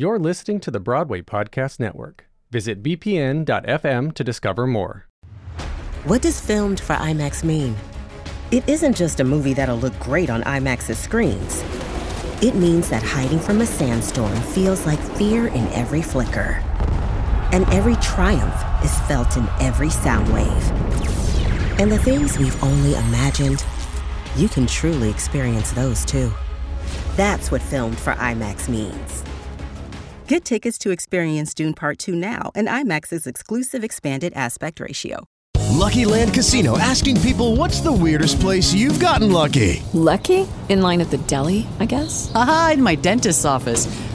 You're listening to the Broadway Podcast Network. Visit bpn.fm to discover more. What does filmed for IMAX mean? It isn't just a movie that'll look great on IMAX's screens. It means that hiding from a sandstorm feels like fear in every flicker. And every triumph is felt in every sound wave. And the things we've only imagined, you can truly experience those too. That's what filmed for IMAX means. Get tickets to experience Dune Part 2 now in IMAX's exclusive expanded aspect ratio. Lucky Land Casino, asking people, what's the weirdest place you've gotten lucky? Lucky? In line at the deli, I guess? Aha, in my dentist's office.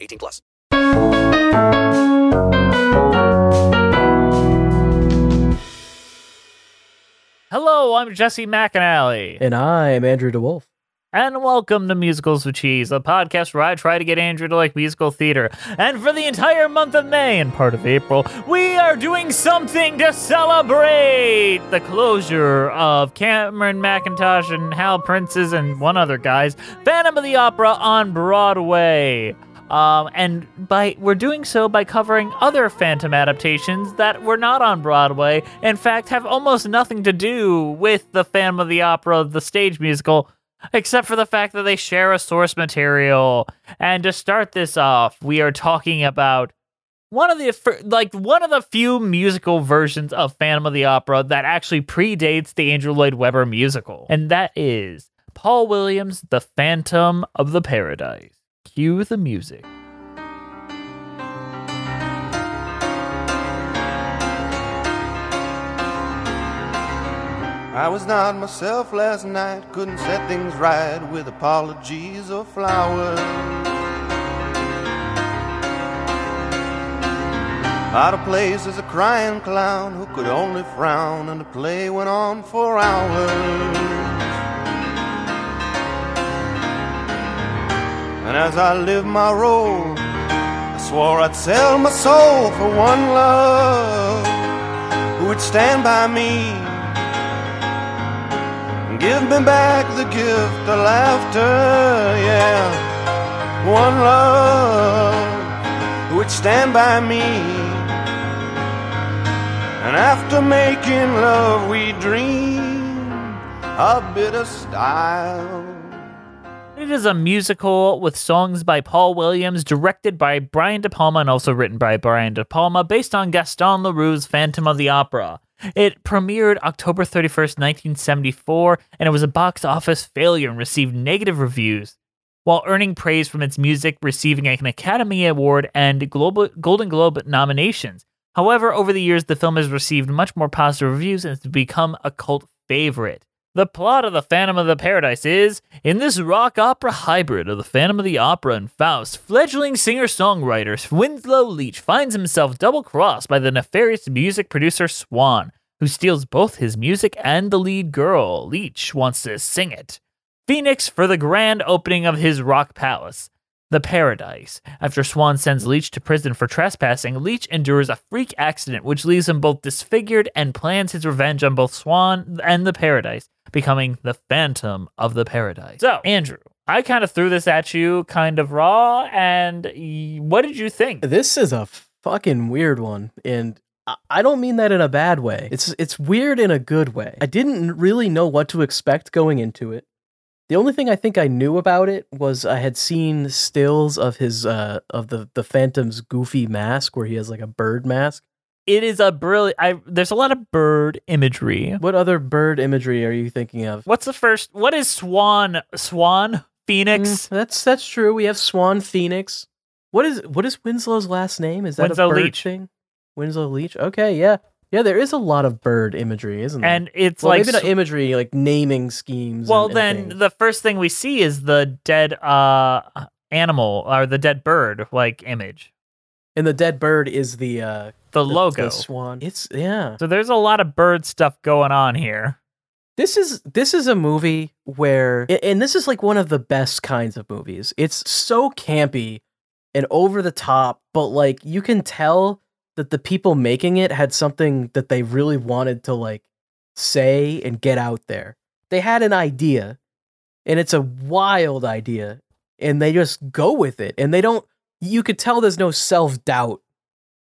18 plus. Hello, I'm Jesse McAnally. And I'm Andrew DeWolf. And welcome to Musicals with Cheese, a podcast where I try to get Andrew to like musical theater. And for the entire month of May and part of April, we are doing something to celebrate the closure of Cameron McIntosh and Hal Prince's and one other guy's Phantom of the Opera on Broadway. We're doing so by covering other Phantom adaptations that were not on Broadway, in fact, have almost nothing to do with the Phantom of the Opera, the stage musical, except for the fact that they share a source material. And to start this off, we are talking about one of the few musical versions of Phantom of the Opera that actually predates the Andrew Lloyd Webber musical. And that is Paul Williams' The Phantom of the Paradise. Cue the music. I was not myself last night, couldn't set things right with apologies or flowers. Out of place is a crying clown who could only frown, and the play went on for hours. And as I lived my role, I swore I'd sell my soul for one love who would stand by me. Give me back the gift of laughter, yeah. One love would stand by me. And after making love, we dream a bit of style. It is a musical with songs by Paul Williams, directed by Brian De Palma, and also written by Brian De Palma, based on Gaston Leroux's Phantom of the Opera. It premiered October 31st, 1974, and it was a box office failure and received negative reviews, while earning praise from its music, receiving an Academy Award and Golden Globe nominations. However, over the years, the film has received much more positive reviews and has become a cult favorite. The plot of The Phantom of the Paradise is, in this rock opera hybrid of The Phantom of the Opera and Faust, fledgling singer-songwriter Winslow Leach finds himself double-crossed by the nefarious music producer Swan, who steals both his music and the lead girl. Leach wants to sing it. Phoenix for the grand opening of his rock palace, The Paradise. After Swan sends Leach to prison for trespassing, Leach endures a freak accident which leaves him both disfigured and plans his revenge on both Swan and The Paradise, becoming the Phantom of the Paradise. So, Andrew, I kind of threw this at you kind of raw, and what did you think? This is a fucking weird one, and I don't mean that in a bad way. It's weird in a good way. I didn't really know what to expect going into it. The only thing I think I knew about it was I had seen stills of the Phantom's goofy mask, where he has like a bird mask, It is a brilliant... There's a lot of bird imagery. What other bird imagery are you thinking of? What's the first... What is Swan? Swan? Phoenix? That's true. We have Swan, Phoenix. What is Winslow's last name? Is that Winslow a bird Leach. Thing? Winslow Leach. Okay, yeah. Yeah, there is a lot of bird imagery, isn't there? And it's maybe not imagery, like naming schemes. Well, and the first thing we see is the dead animal or the dead bird like image. And the dead bird is the logo. The swan. It's yeah. So there's a lot of bird stuff going on here. This is a movie where, and this is like one of the best kinds of movies. It's so campy and over the top, but like you can tell that the people making it had something that they really wanted to like say and get out there. They had an idea, and it's a wild idea, and they just go with it. And they don't, you could tell there's no self-doubt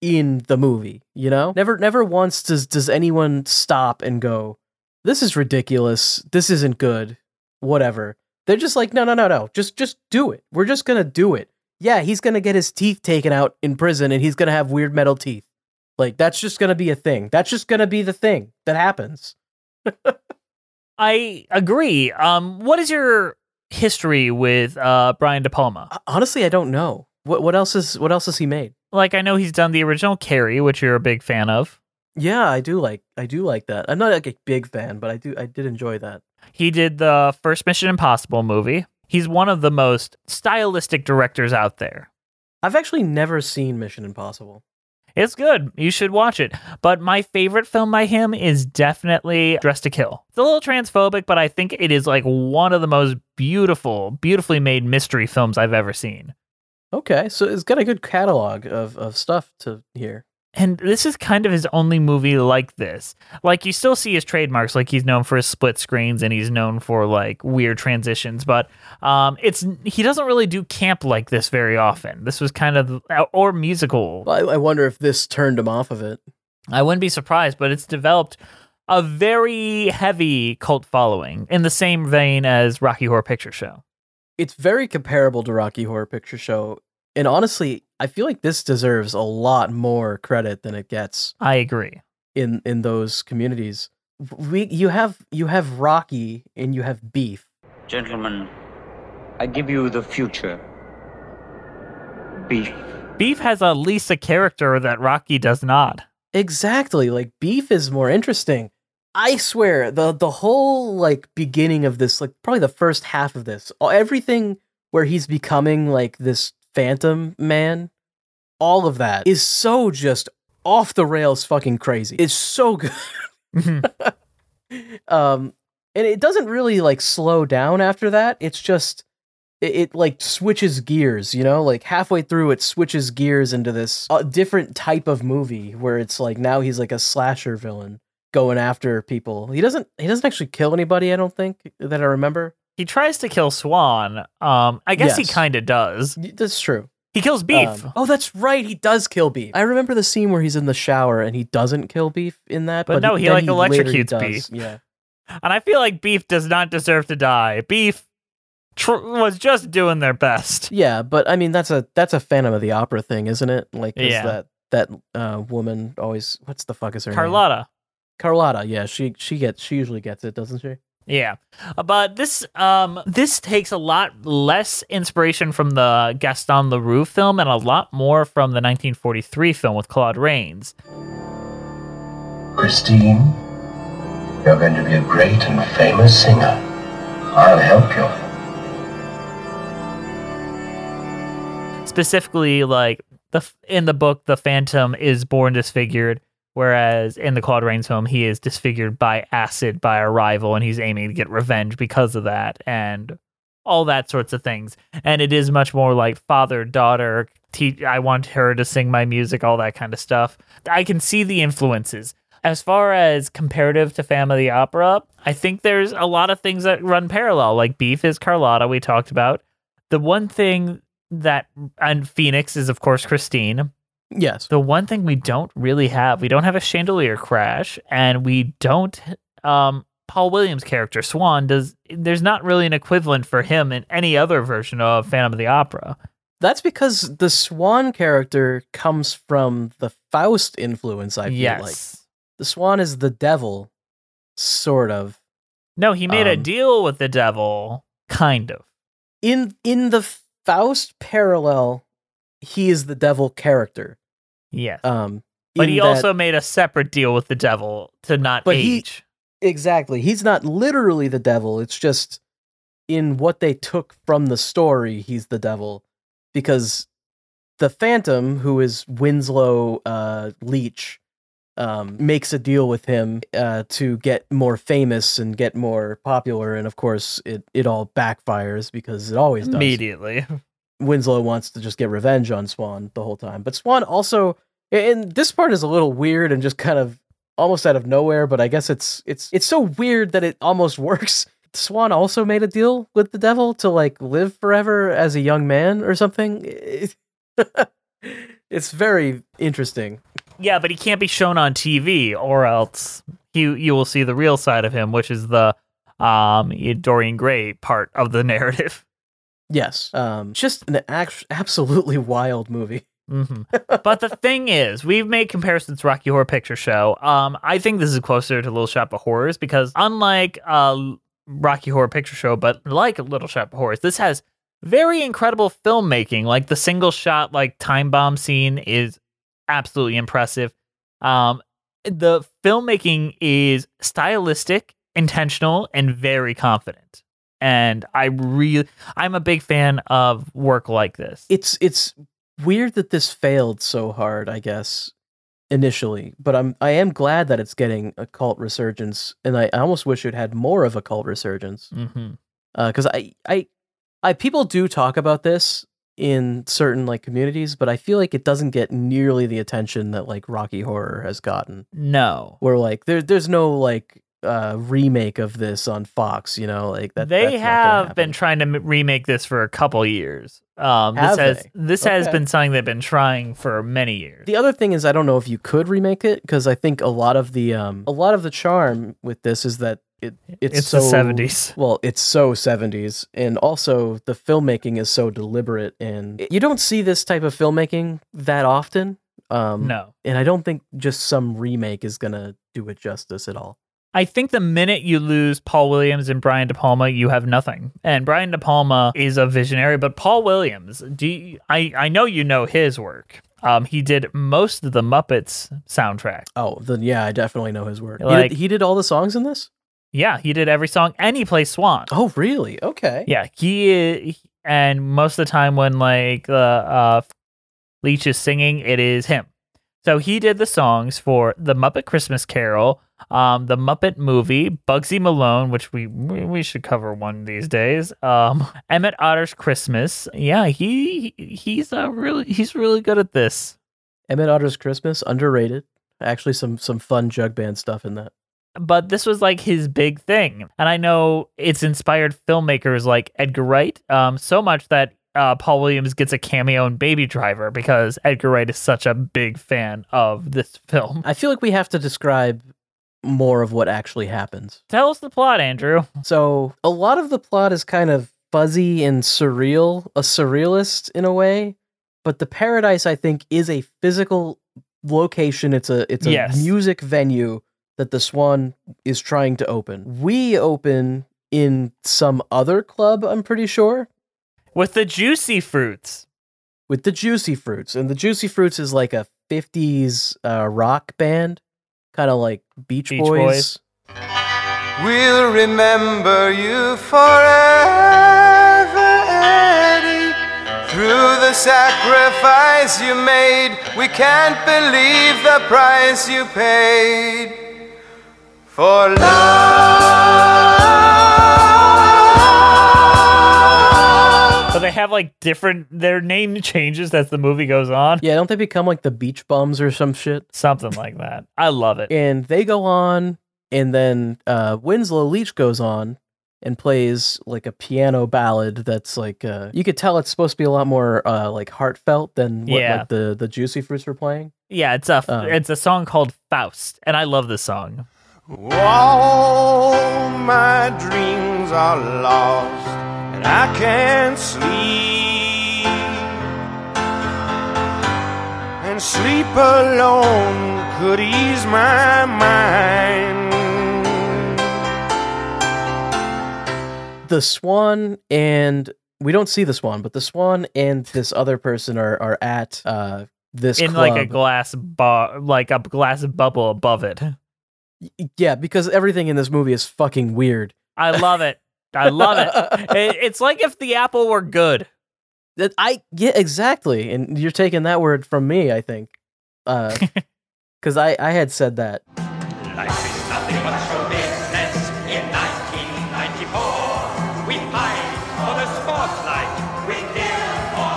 in the movie, you know? Never once does anyone stop and go, this is ridiculous, this isn't good, whatever. They're just like, no, just do it. We're just gonna do it. Yeah, he's gonna get his teeth taken out in prison and he's gonna have weird metal teeth. Like, that's just gonna be a thing. That's just gonna be the thing that happens. I agree. What is your history with Brian De Palma? Honestly, I don't know. What else has he made? Like, I know he's done the original Carrie, which you're a big fan of. Yeah, I do like that. I'm not like a big fan, but I did enjoy that. He did the first Mission Impossible movie. He's one of the most stylistic directors out there. I've actually never seen Mission Impossible. It's good. You should watch it. But my favorite film by him is definitely Dress to Kill. It's a little transphobic, but I think it is like one of the most beautifully made mystery films I've ever seen. Okay, so it's got a good catalog of stuff to hear. And this is kind of his only movie like this. Like, you still see his trademarks. Like, he's known for his split screens and he's known for, like, weird transitions. But he doesn't really do camp like this very often. This was kind of... Or musical. I wonder if this turned him off of it. I wouldn't be surprised, but it's developed a very heavy cult following in the same vein as Rocky Horror Picture Show. It's very comparable to Rocky Horror Picture Show. And honestly, I feel like this deserves a lot more credit than it gets. I agree. In those communities, you have Rocky and you have Beef. Gentlemen, I give you the future. Beef. Beef has at least a character that Rocky does not. Exactly. Like, Beef is more interesting. I swear, the whole like beginning of this, like probably the first half of this, everything where he's becoming like this Phantom Man, all of that is so just off the rails fucking crazy. It's so good. And it doesn't really like slow down after that. It's just it like switches gears, you know, like halfway through it switches gears into this different type of movie where it's like now he's like a slasher villain going after people. He doesn't actually kill anybody, I don't think, that I remember. He tries to kill Swan. I guess yes. He kind of does. That's true. He kills Beef. Oh, that's right. He does kill Beef. I remember the scene where he's in the shower and he doesn't kill Beef in that. But no, he electrocutes Beef. Yeah. And I feel like Beef does not deserve to die. Beef was just doing their best. Yeah, but I mean, that's a Phantom of the Opera thing, isn't it? Like, that woman always... What's the fuck is her name? Carlotta. Yeah, she usually gets it, doesn't she? Yeah, but this takes a lot less inspiration from the Gaston Leroux film and a lot more from the 1943 film with Claude Rains. Christine, you're going to be a great and famous singer. I'll help you. Specifically, like in the book, the Phantom is born disfigured. Whereas in the Claude Rains film, he is disfigured by acid by a rival, and he's aiming to get revenge because of that and all that sorts of things. And it is much more like father, daughter, I want her to sing my music, all that kind of stuff. I can see the influences. As far as comparative to Phantom of the Opera, I think there's a lot of things that run parallel, like Beef is Carlotta, we talked about. The one thing and Phoenix is, of course, Christine. Yes. The one thing we don't have a chandelier crash, and we don't, Paul Williams' character, Swan, there's not really an equivalent for him in any other version of Phantom of the Opera. that's because the Swan character comes from the Faust influence, I feel like. The Swan is the devil, sort of. No, he made a deal with the devil, kind of. In the Faust parallel, he is the devil character. Yes. But he also made a separate deal with the devil to not age. Exactly. He's not literally the devil. It's just in what they took from the story, he's the devil. Because the Phantom, who is Winslow Leach, makes a deal with him to get more famous and get more popular. And of course, it all backfires because it always does. Immediately. Winslow wants to just get revenge on Swan the whole time. But Swan also... And this part is a little weird and just kind of almost out of nowhere, but I guess it's so weird that it almost works. Swan also made a deal with the devil to like live forever as a young man or something. It's very interesting. Yeah, but he can't be shown on TV, or else you will see the real side of him, which is the Dorian Gray part of the narrative. Yes, just an absolutely wild movie. Mm-hmm. But the thing is, we've made comparisons to Rocky Horror Picture Show. I think this is closer to Little Shop of Horrors, because unlike Rocky Horror Picture Show, but like Little Shop of Horrors, this has very incredible filmmaking. Like the single shot, like time bomb scene is absolutely impressive. The filmmaking is stylistic, intentional, and very confident. And I'm a big fan of work like this. It's weird that this failed so hard, I guess, initially, but I am glad that it's getting a cult resurgence, and I almost wish it had more of a cult resurgence. Mm-hmm. Because people do talk about this in certain like communities, but I feel like it doesn't get nearly the attention that like Rocky Horror has gotten. No, where like there's no like remake of this on Fox, you know, like that. They have been trying to remake this for a couple years. This has been something they've been trying for many years. The other thing is, I don't know if you could remake it, because I think a lot of the charm with this is that it's so the 70s. Well, it's so 70s, and also the filmmaking is so deliberate, and you don't see this type of filmmaking that often. No, and I don't think just some remake is gonna do it justice at all. I think the minute you lose Paul Williams and Brian De Palma, you have nothing. And Brian De Palma is a visionary, but Paul Williams, I know you know his work. He did most of the Muppets soundtrack. Oh, then yeah, I definitely know his work. Like, he did all the songs in this? Yeah, he did every song, and he plays Swan. Oh, really? Okay. Yeah, and most of the time when like Leach is singing, it is him. So he did the songs for The Muppet Christmas Carol, The Muppet Movie, Bugsy Malone, which we should cover one of these days, Emmett Otter's Christmas. Yeah, he's really good at this. Emmett Otter's Christmas, underrated. Actually, some fun jug band stuff in that. But this was like his big thing, and I know it's inspired filmmakers like Edgar Wright so much that Paul Williams gets a cameo in Baby Driver because Edgar Wright is such a big fan of this film. I feel like we have to describe more of what actually happens. Tell us the plot, Andrew. So a lot of the plot is kind of fuzzy and surreal, a surrealist in a way, but The Paradise, I think, is a physical location. It's a music venue that the Swan is trying to open. We open in some other club, I'm pretty sure. With the Juicy Fruits. And the Juicy Fruits is like a 50s rock band, kind of like Beach Boys. We'll remember you forever, Eddie. Through the sacrifice you made, we can't believe the price you paid for love. So they have like their name changes as the movie goes on. Yeah, don't they become like the Beach Bums or some shit? Something like that. I love it. And they go on, and then Winslow Leach goes on and plays like a piano ballad that's like, you could tell it's supposed to be a lot more like heartfelt than what like the Juicy Fruits were playing. Yeah, it's a song called Faust, and I love this song. All my dreams are lost. I can't sleep. and sleep alone could ease my mind. The Swan and... We don't see the Swan, but the Swan and this other person are at this in club. Like a glass bar, like a glass bubble above it. Yeah, because everything in this movie is fucking weird. I love it. I love it. It's like if the apple were good. Yeah, exactly. And you're taking that word from me, I think, because I had said that. Life is nothing but show business. In 1994, we fight for the spotlight. We did for.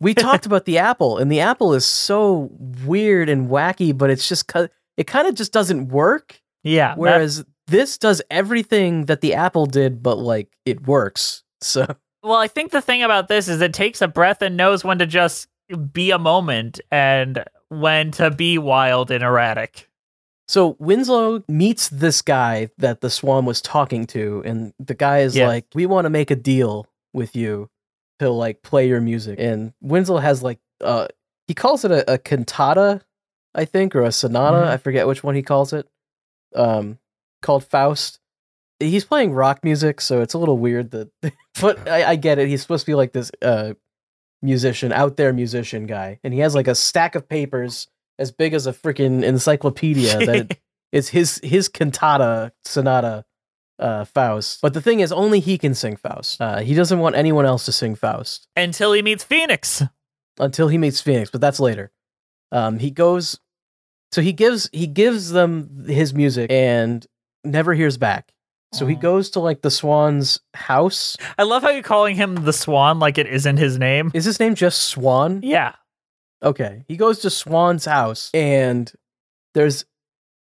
We talked about the apple, and the apple is so weird and wacky, but it's just it kind of just doesn't work. Yeah. Whereas this does everything that the apple did, but like it works. So. Well, I think the thing about this is it takes a breath and knows when to just be a moment and when to be wild and erratic. So Winslow meets this guy that the Swan was talking to, and the guy is like, we want to make a deal with you to like play your music. And Winslow has like, he calls it a cantata, I think, or a sonata. Mm-hmm. I forget which one he calls it, called Faust. He's playing rock music, so it's a little weird that, but I get it. He's supposed to be like this musician, out there musician guy. And he has like a stack of papers as big as a freaking encyclopedia that it's his cantata, sonata, Faust. But the thing is, only he can sing Faust. He doesn't want anyone else to sing Faust. Until he meets Phoenix. Until he meets Phoenix, but that's later. He goes, so he gives them his music and never hears back. So he goes to, like, the Swan's house. I love how you're calling him the Swan like it isn't his name. Is his name just Swan? Yeah. Okay. He goes to Swan's house, and there's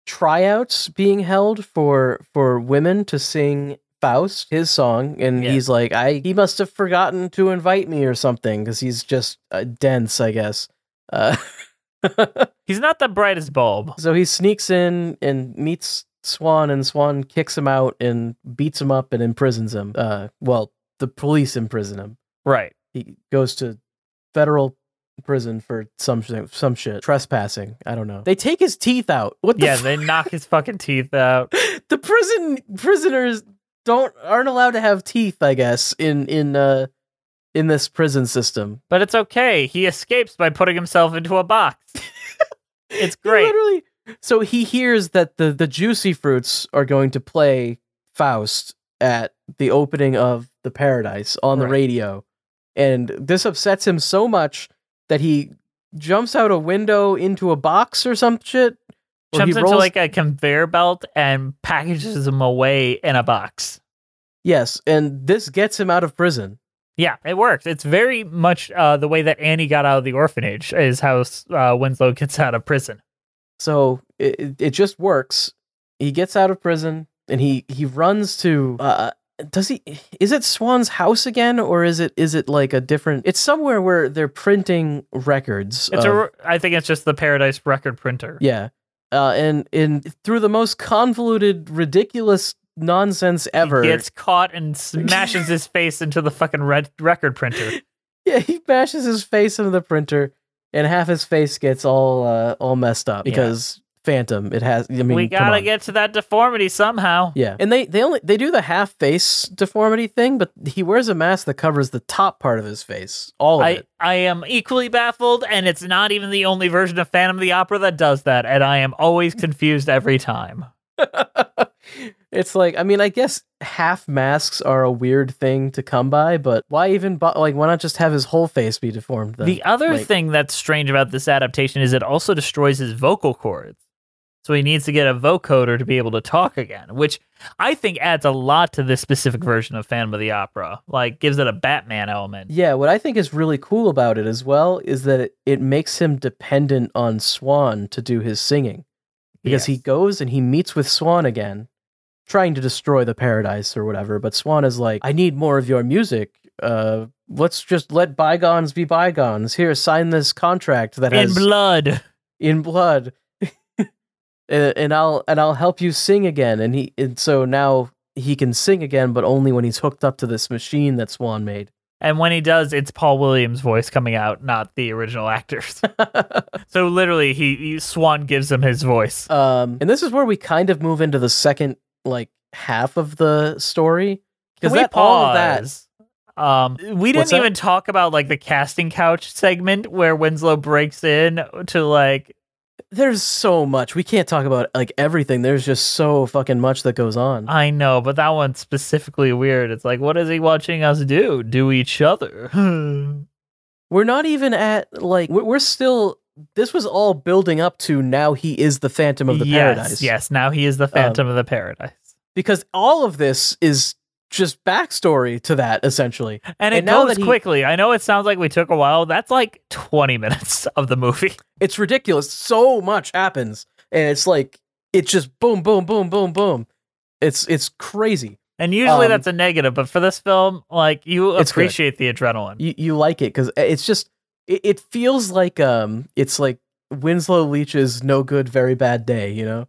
tryouts being held for women to sing Faust, his song, and he's like, he must have forgotten to invite me or something, because he's just dense, I guess. He's not the brightest bulb. So he sneaks in and meets Swan, and Swan kicks him out and beats him up and imprisons him. Well, the police imprison him. Right. He goes to federal prison for some shit. Trespassing. I don't know. They take his teeth out. What the they knock his fucking teeth out. The prisoners aren't allowed to have teeth, I guess, in this prison system. But it's okay. He escapes by putting himself into a box. It's great. So he hears that the Juicy Fruits are going to play Faust at the opening of The Paradise on the radio. And this upsets him so much that he jumps out a window into a box or some shit. Jumps into like a conveyor belt and packages him away in a box. Yes, and this gets him out of prison. Yeah, it works. It's very much the way that Annie got out of the orphanage is how Winslow gets out of prison. So it just works. He gets out of prison and he runs to is it Swan's house again, or is it like a different, it's somewhere where they're printing records. I think it's just the Paradise record printer. Yeah. And through the most convoluted, ridiculous nonsense ever, he gets caught and smashes his face into the fucking record printer. Yeah, he bashes his face into the printer. And half his face gets all messed up because Phantom. It has. I mean, we gotta get to that deformity somehow. Yeah, and they do the half face deformity thing, but he wears a mask that covers the top part of his face. All of it. I am equally baffled, and it's not even the only version of Phantom of the Opera that does that, and I am always confused every time. It's like, I mean, I guess half masks are a weird thing to come by, but why even why not just have his whole face be deformed then? The other thing that's strange about this adaptation is it also destroys his vocal cords. So he needs to get a vocoder to be able to talk again, which I think adds a lot to this specific version of Phantom of the Opera, like gives it a Batman element. Yeah, what I think is really cool about it as well is that it makes him dependent on Swan to do his singing. Because he goes and he meets with Swan again, trying to destroy the Paradise or whatever. But Swan is like, I need more of your music. Let's just let bygones be bygones. Here, sign this contract that has... In blood. and I'll help you sing again. And so now he can sing again, but only when he's hooked up to this machine that Swan made. And when he does, it's Paul Williams' voice coming out, not the original actors. So literally, Swan gives him his voice. And this is where we kind of move into the second, half of the story. Because that pause. All of that. We didn't even talk about the casting couch segment where Winslow breaks in to There's so much. We can't talk about everything. There's just so fucking much that goes on. I know, but that one's specifically weird. It's what is he watching us do? Do each other. We're not even at we're still. This was all building up to now he is the Phantom of the Paradise. Yes, now he is the Phantom of the Paradise. Because all of this is just backstory to that, essentially. And it goes quickly. I know it sounds like we took a while. That's 20 minutes of the movie. It's ridiculous. So much happens. And it's it's just boom, boom, boom, boom, boom. It's crazy. And usually that's a negative. But for this film, you appreciate the adrenaline. You like it because it's just, it feels like, it's like Winslow Leach's no good, very bad day, you know?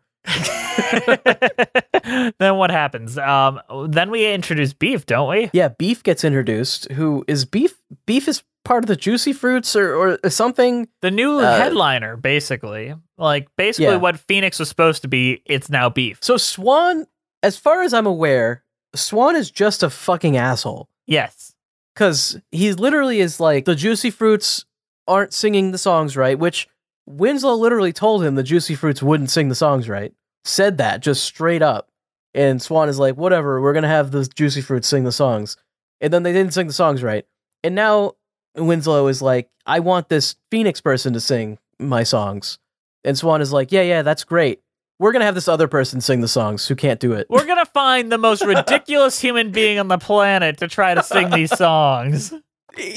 Then what happens? Then we introduce Beef, don't we? Yeah, Beef gets introduced. Who is Beef? Beef is part of the Juicy Fruits or something. The new headliner, basically. What Phoenix was supposed to be, it's now Beef. So Swan, as far as I'm aware, Swan is just a fucking asshole. Yes. Because he literally is the Juicy Fruits aren't singing the songs right, which Winslow literally told him the Juicy Fruits wouldn't sing the songs right. Said that just straight up, and Swan is whatever, we're gonna have the Juicy Fruits sing the songs. And then they didn't sing the songs right, and now Winslow is I want this Phoenix person to sing my songs. And Swan is yeah, that's great, we're gonna have this other person sing the songs who can't do it. We're gonna find the most ridiculous human being on the planet to try to sing these songs.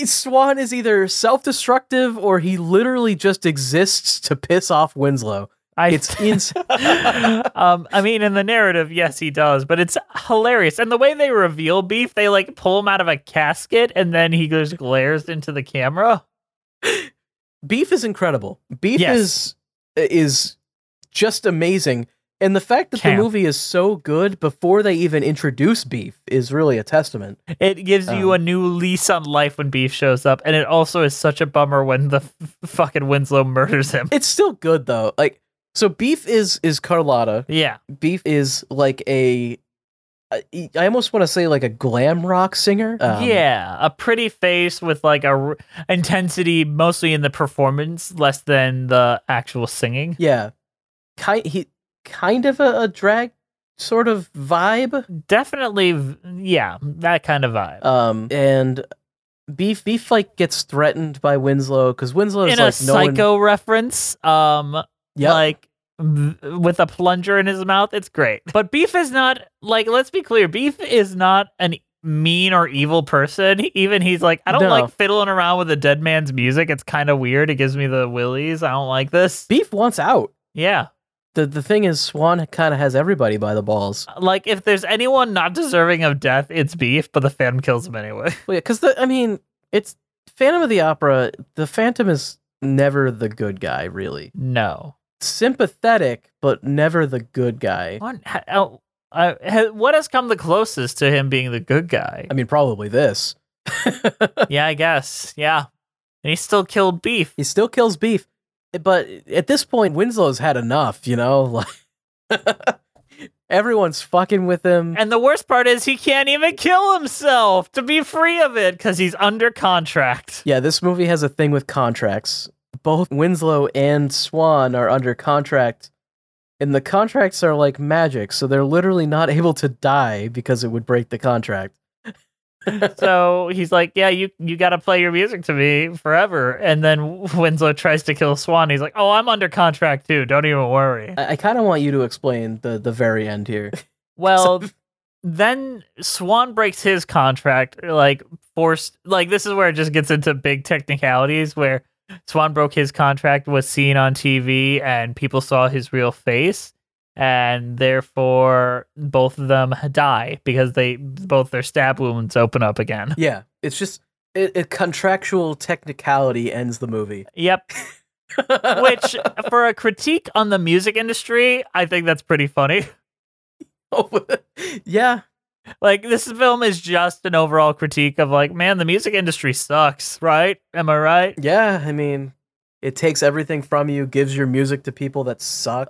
Swan is either self-destructive or he literally just exists to piss off Winslow. It's insane. In the narrative, yes, he does, but it's hilarious. And the way they reveal Beef, they pull him out of a casket, and then he just glares into the camera. Beef is incredible. Beef is just amazing, and the fact that the movie is so good before they even introduce Beef is really a testament. It gives you a new lease on life when Beef shows up, and it also is such a bummer when the fucking Winslow murders him. It's still good though. So Beef is Carlotta. Yeah. Beef is I almost want to say a glam rock singer. A pretty face with a intensity mostly in the performance, less than the actual singing. Yeah. Kind of a drag sort of vibe. Definitely. Yeah. That kind of vibe. And Beef gets threatened by Winslow because Winslow is a psycho reference. Yep. With a plunger in his mouth, it's great. But Beef is not, let's be clear, Beef is not an mean or evil person. Even he's I don't like fiddling around with a dead man's music. It's kind of weird. It gives me the willies. I don't like this. Beef wants out. Yeah. The thing is, Swan kind of has everybody by the balls. If there's anyone not deserving of death, it's Beef, but the Phantom kills him anyway. Well, yeah, because, it's Phantom of the Opera. The Phantom is never the good guy, really. No. Sympathetic, but never the good guy. What has come the closest to him being the good guy? Probably this. Yeah, I guess. Yeah. And he still killed Beef. He still kills Beef. But at this point, Winslow's had enough, you know? Everyone's fucking with him. And the worst part is he can't even kill himself to be free of it because he's under contract. Yeah, this movie has a thing with contracts. Both Winslow and Swan are under contract, and the contracts are like magic, so they're literally not able to die because it would break the contract. So he's yeah, you got to play your music to me forever. And then Winslow tries to kill Swan. He's like, oh, I'm under contract too. Don't even worry. I kind of want you to explain the very end here. Well, then Swan breaks his contract, forced. This is where it just gets into big technicalities where Swan broke his contract, was seen on TV, and people saw his real face. And therefore, both of them die because their stab wounds open up again. Yeah, it's just a contractual technicality ends the movie. Yep. Which, for a critique on the music industry, I think that's pretty funny. Oh, yeah, Like, this film is just an overall critique of, like, man, the music industry sucks, right? Am I right? Yeah, I mean, it takes everything from you, gives your music to people that suck.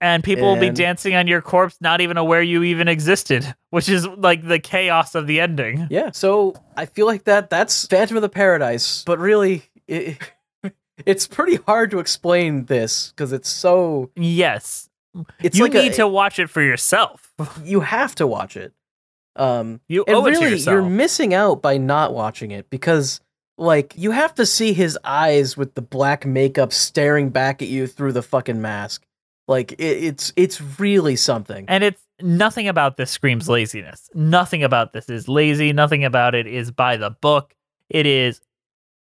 And people will be dancing on your corpse, not even aware you even existed, which is, like, the chaos of the ending. Yeah, so I feel like that's Phantom of the Paradise, but really, it's pretty hard to explain this, because it's so... Yes. It's you like need to watch it for yourself. You have to watch it. You owe it to yourself. You're missing out by not watching it, because like you have to see his eyes with the black makeup staring back at you through the fucking mask. Like it's really something. And it's nothing about this screams laziness. Nothing about this is lazy. Nothing about it is by the book. It is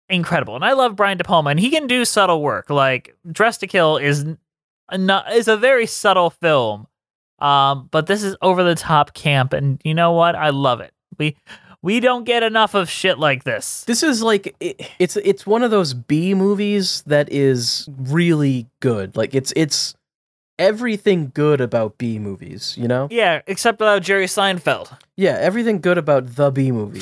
incredible. And I love Brian De Palma, and he can do subtle work. Like Dress to Kill is a very subtle film. But this is over the top camp, and you know what? I love it. We don't get enough of shit like this. This is like it's one of those B movies that is really good. Like it's everything good about B movies, you know? Yeah, except about Jerry Seinfeld. Yeah, everything good about the B movie.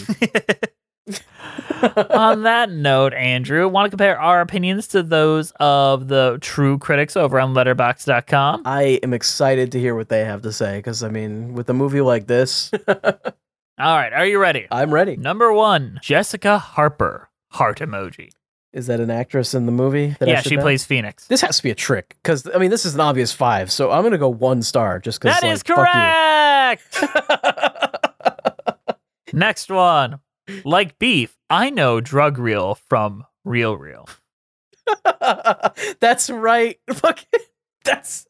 On that note, Andrew, want to compare our opinions to those of the true critics over on Letterboxd.com? I am excited to hear what they have to say, because, I mean, with a movie like this... All right, are you ready? I'm ready. Number 1, Jessica Harper, heart emoji. Is that an actress in the movie? Yeah, she plays Phoenix. This has to be a trick, because, I mean, this is an obvious 5, so I'm going to go 1 star, just because... That is correct! Next one. Like Beef, I know Drug Reel from Real Reel. That's right. Fuck it. That's.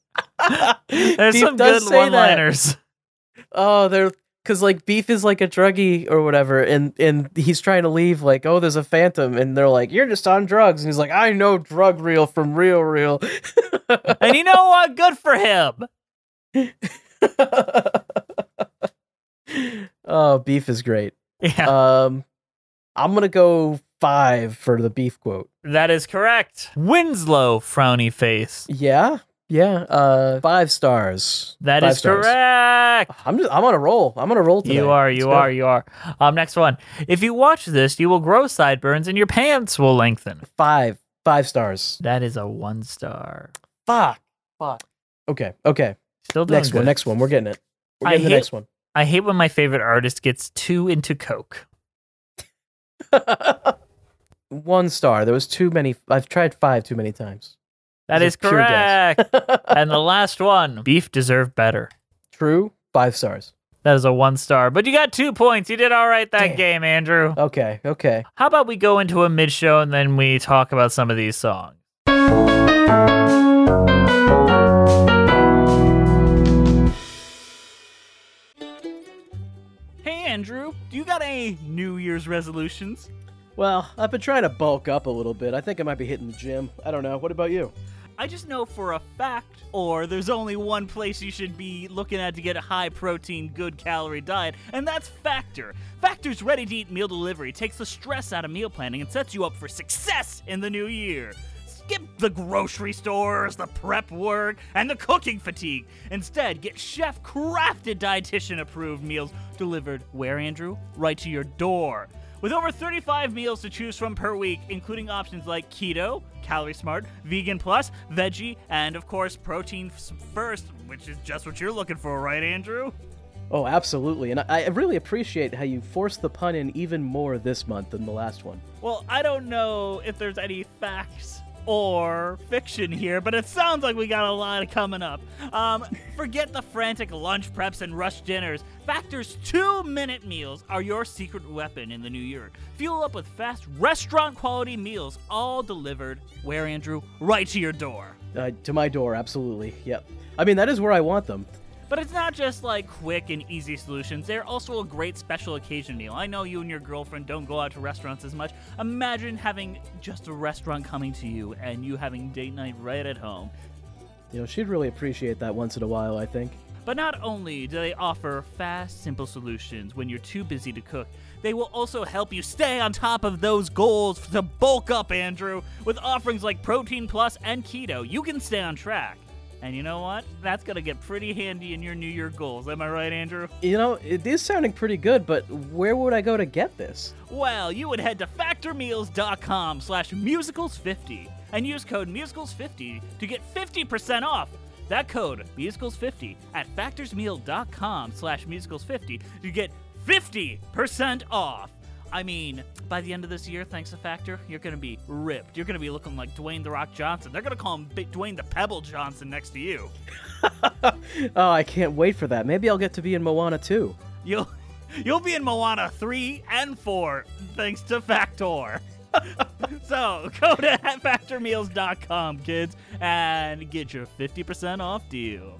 There's Beef some good one-liners. That. Oh, they're because like Beef is like a druggie or whatever, and he's trying to leave. Like, oh, there's a phantom, and they're like, you're just on drugs, and he's like, I know Drug Reel from Real Reel. And you know what? Good for him. Oh, Beef is great. Yeah. I'm going to go 5 for the Beef quote. That is correct. Winslow frowny face. Yeah. Yeah. 5 stars. That is correct. I'm on a roll. I'm on a roll today. You are. Next one. If you watch this, you will grow sideburns and your pants will lengthen. 5 stars. That is a 1 star. Fuck. Okay. Still doing good. Next one. We're getting it. We're getting the next one. I hate when my favorite artist gets too into coke. 1 star. There was too many. I've tried 5 too many times. That is correct. And the last one. Beef deserved better. True. 5 stars. That is a 1 star. But you got 2 points. You did all right that game, Andrew. Okay. How about we go into a mid-show and then we talk about some of these songs? Andrew, do you got any New Year's resolutions? Well, I've been trying to bulk up a little bit. I think I might be hitting the gym. I don't know. What about you? I just know for a fact, or there's only one place you should be looking at to get a high-protein, good-calorie diet, and that's Factor. Factor's ready-to-eat meal delivery takes the stress out of meal planning and sets you up for success in the new year. Skip the grocery stores, the prep work, and the cooking fatigue. Instead, get chef-crafted, dietitian-approved meals delivered where, Andrew? Right to your door. With over 35 meals to choose from per week, including options like keto, calorie smart, vegan plus, veggie, and, of course, protein first, which is just what you're looking for, right, Andrew? Oh, absolutely. And I really appreciate how you forced the pun in even more this month than the last one. Well, I don't know if there's any facts or fiction here, but it sounds like we got a lot coming up. Forget the frantic lunch preps and rush dinners. Factor's 2-minute meals are your secret weapon in the new year. Fuel up with fast restaurant-quality meals, all delivered, where, Andrew? Right to your door. To my door, absolutely, yep. I mean, that is where I want them. But it's not just like quick and easy solutions. They're also a great special occasion meal. I know you and your girlfriend don't go out to restaurants as much. Imagine having just a restaurant coming to you and you having date night right at home. You know, she'd really appreciate that once in a while, I think. But not only do they offer fast, simple solutions when you're too busy to cook, they will also help you stay on top of those goals to bulk up, Andrew. With offerings like Protein Plus and Keto, you can stay on track. And you know what? That's going to get pretty handy in your New Year goals. Am I right, Andrew? You know, it is sounding pretty good, but where would I go to get this? Well, you would head to factormeals.com/musicals50 and use code musicals50 to get 50% off. That code, musicals50, at factorsmeal.com/musicals50 to get 50% off. I mean, by the end of this year, thanks to Factor, you're going to be ripped. You're going to be looking like Dwayne The Rock Johnson. They're going to call him Dwayne The Pebble Johnson next to you. Oh, I can't wait for that. Maybe I'll get to be in Moana 2. You'll be in Moana 3 and 4, thanks to Factor. So go to factormeals.com, kids, and get your 50% off deal.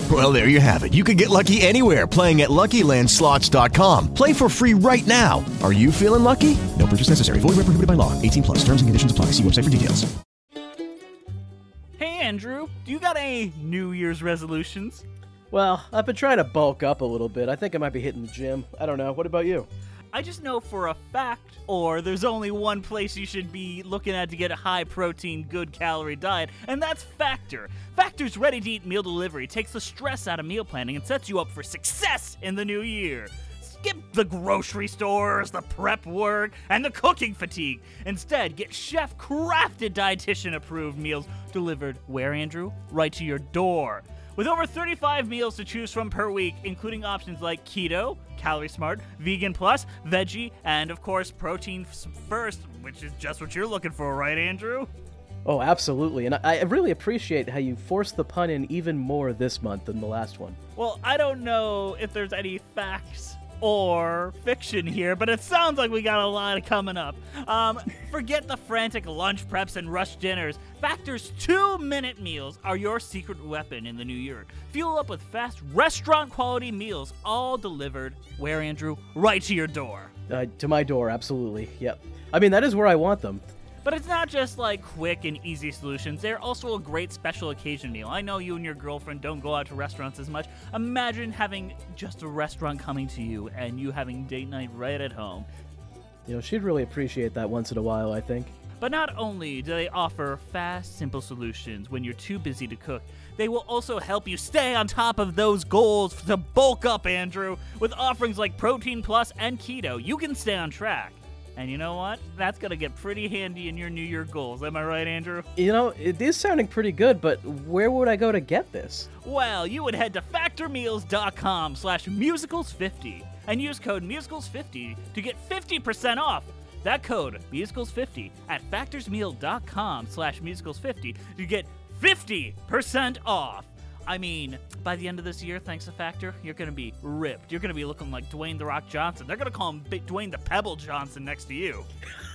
Well, there you have it. You can get lucky anywhere, playing at LuckyLandSlots.com. Play for free right now. Are you feeling lucky? No purchase necessary. Void where prohibited by law. 18+ Terms and conditions apply. See website for details. Hey, Andrew. Do you got any New Year's resolutions? Well, I've been trying to bulk up a little bit. I think I might be hitting the gym. I don't know. What about you? I just know for a fact, or there's only one place you should be looking at to get a high-protein, good-calorie diet, and that's Factor. Factor's ready-to-eat meal delivery takes the stress out of meal planning and sets you up for success in the new year. Skip the grocery stores, the prep work, and the cooking fatigue. Instead, get chef-crafted, dietitian-approved meals delivered where, Andrew? Right to your door. With over 35 meals to choose from per week, including options like keto, calorie smart, vegan plus, veggie, and of course, protein first, which is just what you're looking for, right, Andrew? Oh, absolutely. And I really appreciate how you forced the pun in even more this month than the last one. Well, I don't know if there's any facts or fiction here, but it sounds like we got a lot coming up. Forget the frantic lunch preps and rush dinners. Factor's 2-minute meals are your secret weapon in the new year. Fuel up with fast, restaurant-quality meals, all delivered, where, Andrew? Right to your door. To my door, absolutely, yep. I mean, that is where I want them. But it's not just like quick and easy solutions. They're also a great special occasion meal. I know you and your girlfriend don't go out to restaurants as much. Imagine having just a restaurant coming to you and you having date night right at home. You know, she'd really appreciate that once in a while, I think. But not only do they offer fast, simple solutions when you're too busy to cook, they will also help you stay on top of those goals to bulk up, Andrew. With offerings like Protein Plus and Keto, you can stay on track. And you know what? That's going to get pretty handy in your New Year goals. Am I right, Andrew? You know, it is sounding pretty good, but where would I go to get this? Well, you would head to factormeals.com/musicals50 and use code musicals50 to get 50% off. That code, musicals50, at factorsmeal.com/musicals50 to get 50% off. I mean, by the end of this year, thanks to Factor, you're going to be ripped. You're going to be looking like Dwayne The Rock Johnson. They're going to call him Dwayne The Pebble Johnson next to you.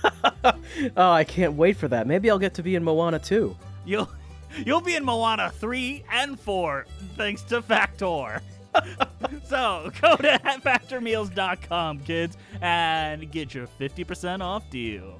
Oh, I can't wait for that. Maybe I'll get to be in Moana 2. You'll be in Moana 3 and 4, thanks to Factor. So go to factormeals.com, kids, and get your 50% off deal.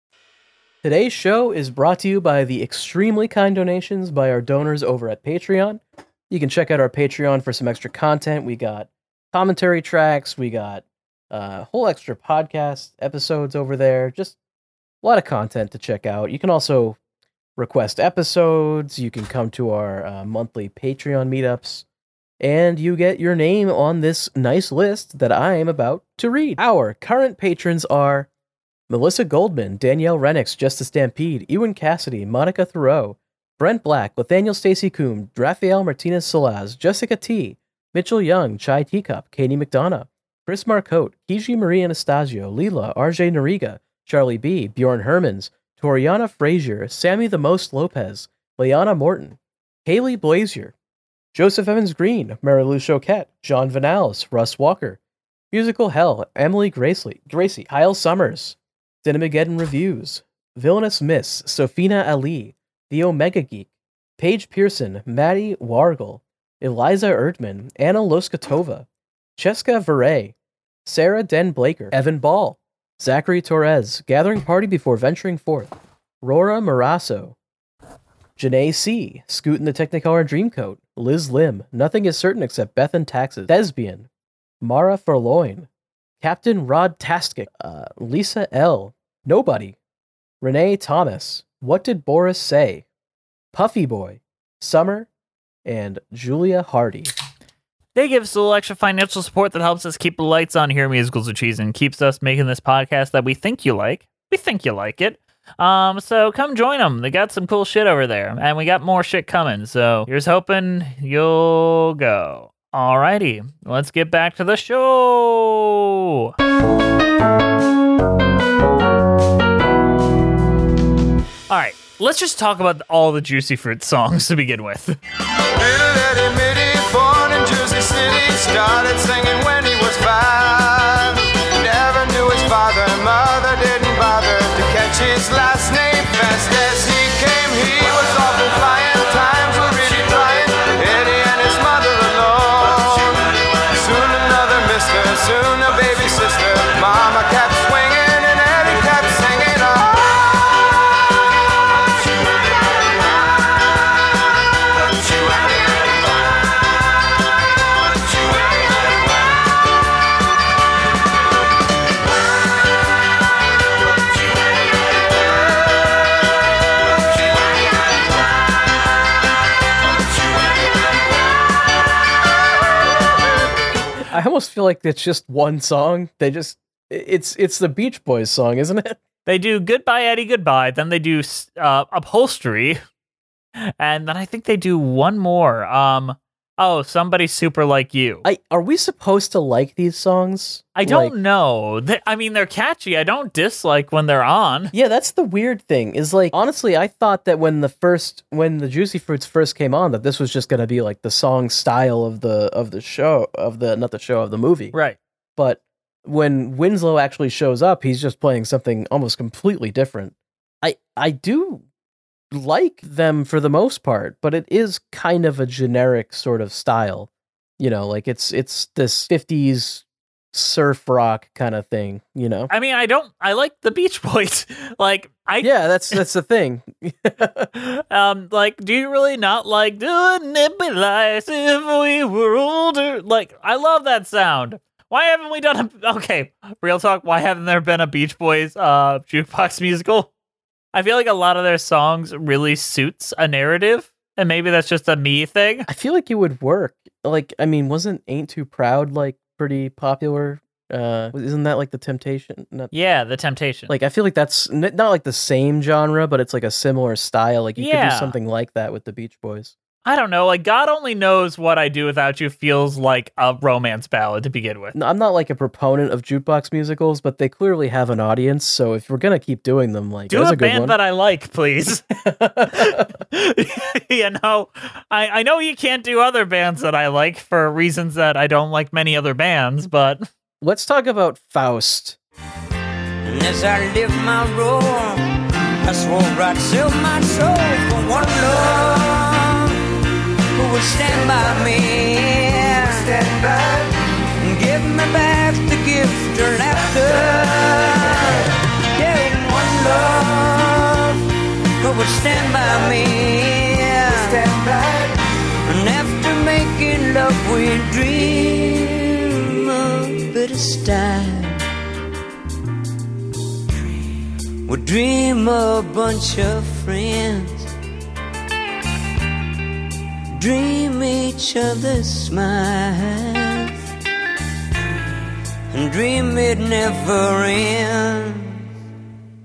Today's show is brought to you by the extremely kind donations by our donors over at Patreon. You can check out our Patreon for some extra content. We got commentary tracks. We got whole extra podcast episodes over there. Just a lot of content to check out. You can also request episodes. You can come to our monthly Patreon meetups. And you get your name on this nice list that I am about to read. Our current patrons are Melissa Goldman, Danielle Renix, Justice Stampede, Ewan Cassidy, Monica Thoreau, Brent Black, Nathaniel Stacy Coombe, Raphael Martinez Salaz, Jessica T, Mitchell Young, Chai Teacup, Katie McDonough, Chris Marcotte, Kiji Marie Anastasio, Leela, RJ Noriga, Charlie B, Bjorn Hermans, Toriana Frazier, Sammy the Most Lopez, Liana Morton, Haley Blazier, Joseph Evans Green, Marilou Choquette, John Vanals, Russ Walker, Musical Hell, Emily Gracie, Kyle Summers, Cinemageddon Reviews, Villainous Miss, Sofina Ali, The Omega Geek, Paige Pearson, Maddie Wargle, Eliza Erdman, Anna Loskatova, Cheska Veray, Sarah Den Blaker, Evan Ball, Zachary Torres, Gathering Party Before Venturing Forth, Rora Marasso, Janae C, Scoot in the Technicolor Dreamcoat, Liz Lim, Nothing is Certain Except Beth and Taxes, Thespian, Mara Furloin, Captain Rod Taskic, Lisa L, Nobody, Renee Thomas, What Did Boris Say, Puffy Boy, Summer, and Julia Hardy. They give us a little extra financial support that helps us keep the lights on here at Musicals with Cheese and keeps us making this podcast that we think you like. We think you like it. So come join them. They got some cool shit over there, and we got more shit coming. So here's hoping you'll go. Alrighty, let's get back to the show. All right, let's just talk about all the Juicy Fruits songs to begin with. Little Eddie Mitty, born in Jersey City, started singing when he was 5. Never knew his father, mother didn't bother to catch his last name. Fast as he came, he was off and flying. Times were really flying. Eddie and his mother alone. Soon another mister, soon a baby sister. Mama kept swinging and Eddie kept singing. I almost feel like it's just one song. It's the Beach Boys song, isn't it? They do Goodbye Eddie Goodbye, then they do Upholstery, and then I think they do one more. Somebody super like you. Are we supposed to like these songs? I don't know. They're catchy. I don't dislike when they're on. Yeah, that's the weird thing. Is honestly, I thought that when the Juicy Fruits first came on, that this was just gonna be like the song style of the movie. Right. But when Winslow actually shows up, he's just playing something almost completely different. I do like them for the most part, but it is kind of a generic sort of style, it's this 50s surf rock kind of thing, I like the Beach Boys. That's the thing. Do you really not like doing it be nice if we were older? I love that sound. Why haven't we done real talk, why haven't there been a Beach Boys jukebox musical? I feel like a lot of their songs really suits a narrative, and maybe that's just a me thing. I feel like it would work. Wasn't Ain't Too Proud pretty popular? Isn't that The Temptation? Yeah, The Temptation. I feel like that's not the same genre, but it's a similar style. You could do something like that with the Beach Boys. I don't know. God Only Knows What I Do Without You feels like a romance ballad to begin with. No, I'm not a proponent of jukebox musicals, but they clearly have an audience. So if we're going to keep doing them, do a band that I like, please. I know you can't do other bands that I like for reasons that I don't like many other bands, but let's talk about Faust. And as I live my role, I swore I'd sell my soul for one love. Would stand by me, stand by, and give me back the gift of laughter. Yeah, one love. style would dream a bunch of friends, dream each other's smiles, and dream it never ends.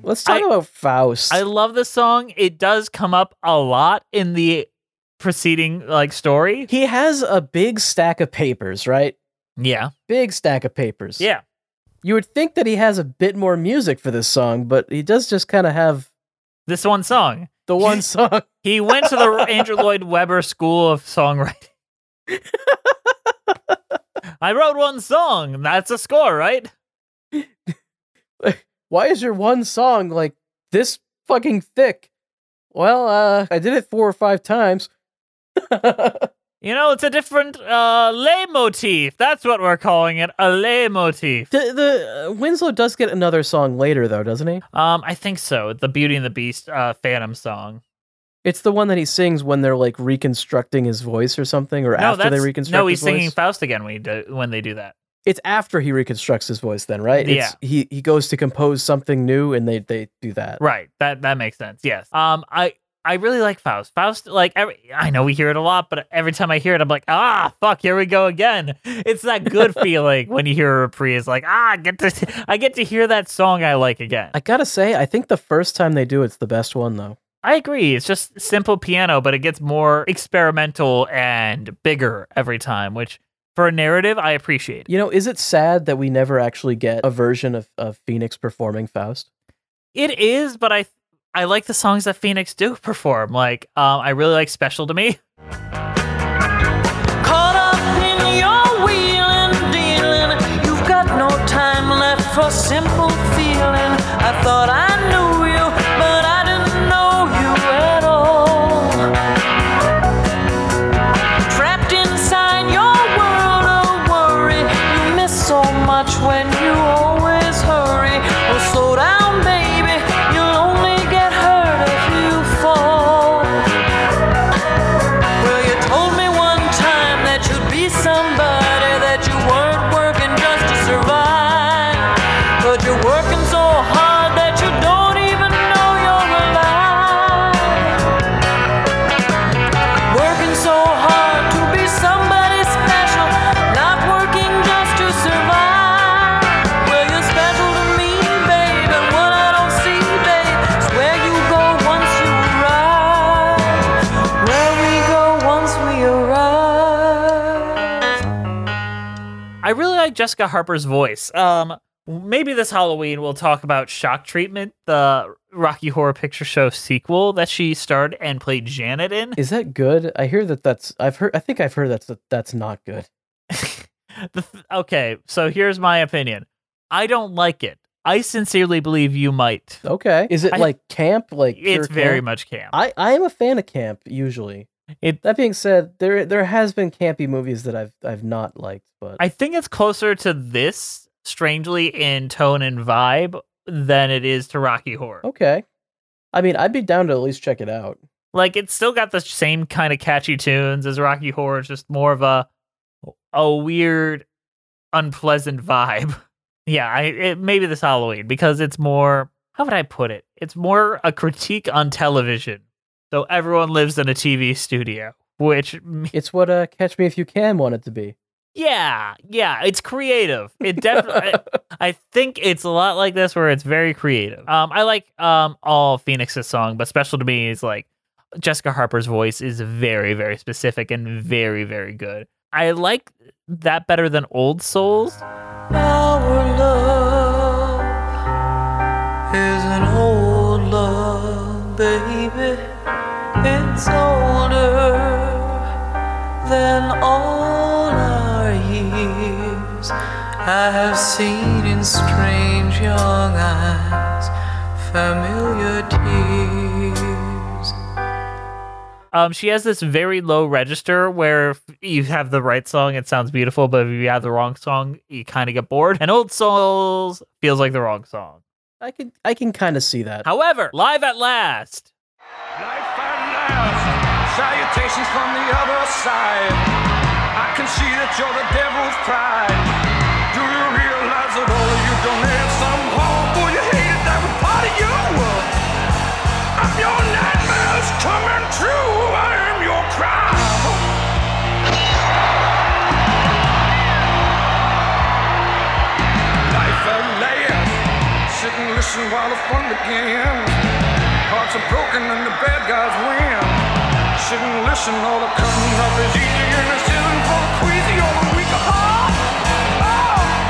Let's talk about Faust. I love this song. It does come up a lot in the preceding story. He has a big stack of papers, right? Yeah. Big stack of papers. Yeah. You would think that he has a bit more music for this song, but he does just kind of have... this one song. The one song. He went to the Andrew Lloyd Webber School of Songwriting. I wrote one song. That's a score, right? Why is your one song this fucking thick? Well, I did it 4 or 5 times. It's a different leitmotif. That's what we're calling it, a leitmotif. The Winslow does get another song later, though, doesn't he? I think so. The Beauty and the Beast Phantom song. It's the one that he sings when they're reconstructing his voice or something, or after they reconstruct. No, he's his voice. Singing Faust again when they do that. It's after he reconstructs his voice then, right? Yeah. He goes to compose something new and they do that. Right. That makes sense. Yes. I really like Faust. Faust, I know we hear it a lot, but every time I hear it, I'm like, ah, fuck, here we go again. It's that good feeling when you hear a reprise, I get to hear that song I like again. I gotta say, I think the first time they do it's the best one though. I agree. It's just simple piano, but it gets more experimental and bigger every time, which... for a narrative, I appreciate it. Is it sad that we never actually get a version of Phoenix performing Faust? It is, but I like the songs that Phoenix do perform. I really like Special to Me. Caught up in your wheel and dealing, you've got no time left for simple feeling. I thought I knew you, but I didn't know you at all. Trapped inside your so much when you always hurry. Oh, slow down, baby. You'll only get hurt if you fall. Well, you told me one time that you'd be somebody, that you weren't working just to survive, but you're working so hard that you don't even know you're alive. Working so hard to be somebody special, not working just to survive. I really like Jessica Harper's voice. Maybe this Halloween we'll talk about Shock Treatment, the Rocky Horror Picture Show sequel that she starred and played Janet in. Is that good? I hear that's. I think I've heard that's not good. Okay, so here's my opinion. I don't like it. I sincerely believe you might. Okay. Is it camp? It's very much camp. I am a fan of camp usually. That being said, there has been campy movies that I've not liked, but I think it's closer to this, strangely, in tone and vibe than it is to Rocky Horror. Okay. I mean, I'd be down to at least check it out. It's still got the same kind of catchy tunes as Rocky Horror. It's just more of a weird, unpleasant vibe. Yeah, maybe this Halloween, because it's more, how would I put it? It's more a critique on television. So everyone lives in a TV studio, which... it's what Catch Me If You Can wanted to be. Yeah, it's creative. It definitely... I think it's a lot like this where it's very creative. I like all Phoenix's song, but Special to Me is Jessica Harper's voice is very, very specific and very, very good. I like that better than Old Souls. Our love is an old love, baby. It's older than all our years. I have seen in strange young eyes familiar tears. She has this very low register where if you have the right song, it sounds beautiful, but if you have the wrong song, you kind of get bored. And Old Souls feels like the wrong song. I can kind of see that. However, Live at Last. Salutations from the other side. I can see that you're the devil's pride. Do you realize depression while the fun began. Hearts are broken and the bad guys win. Shouldn't listen, all the coming up is easy, and it's isn't for the queasy or the weak. Oh,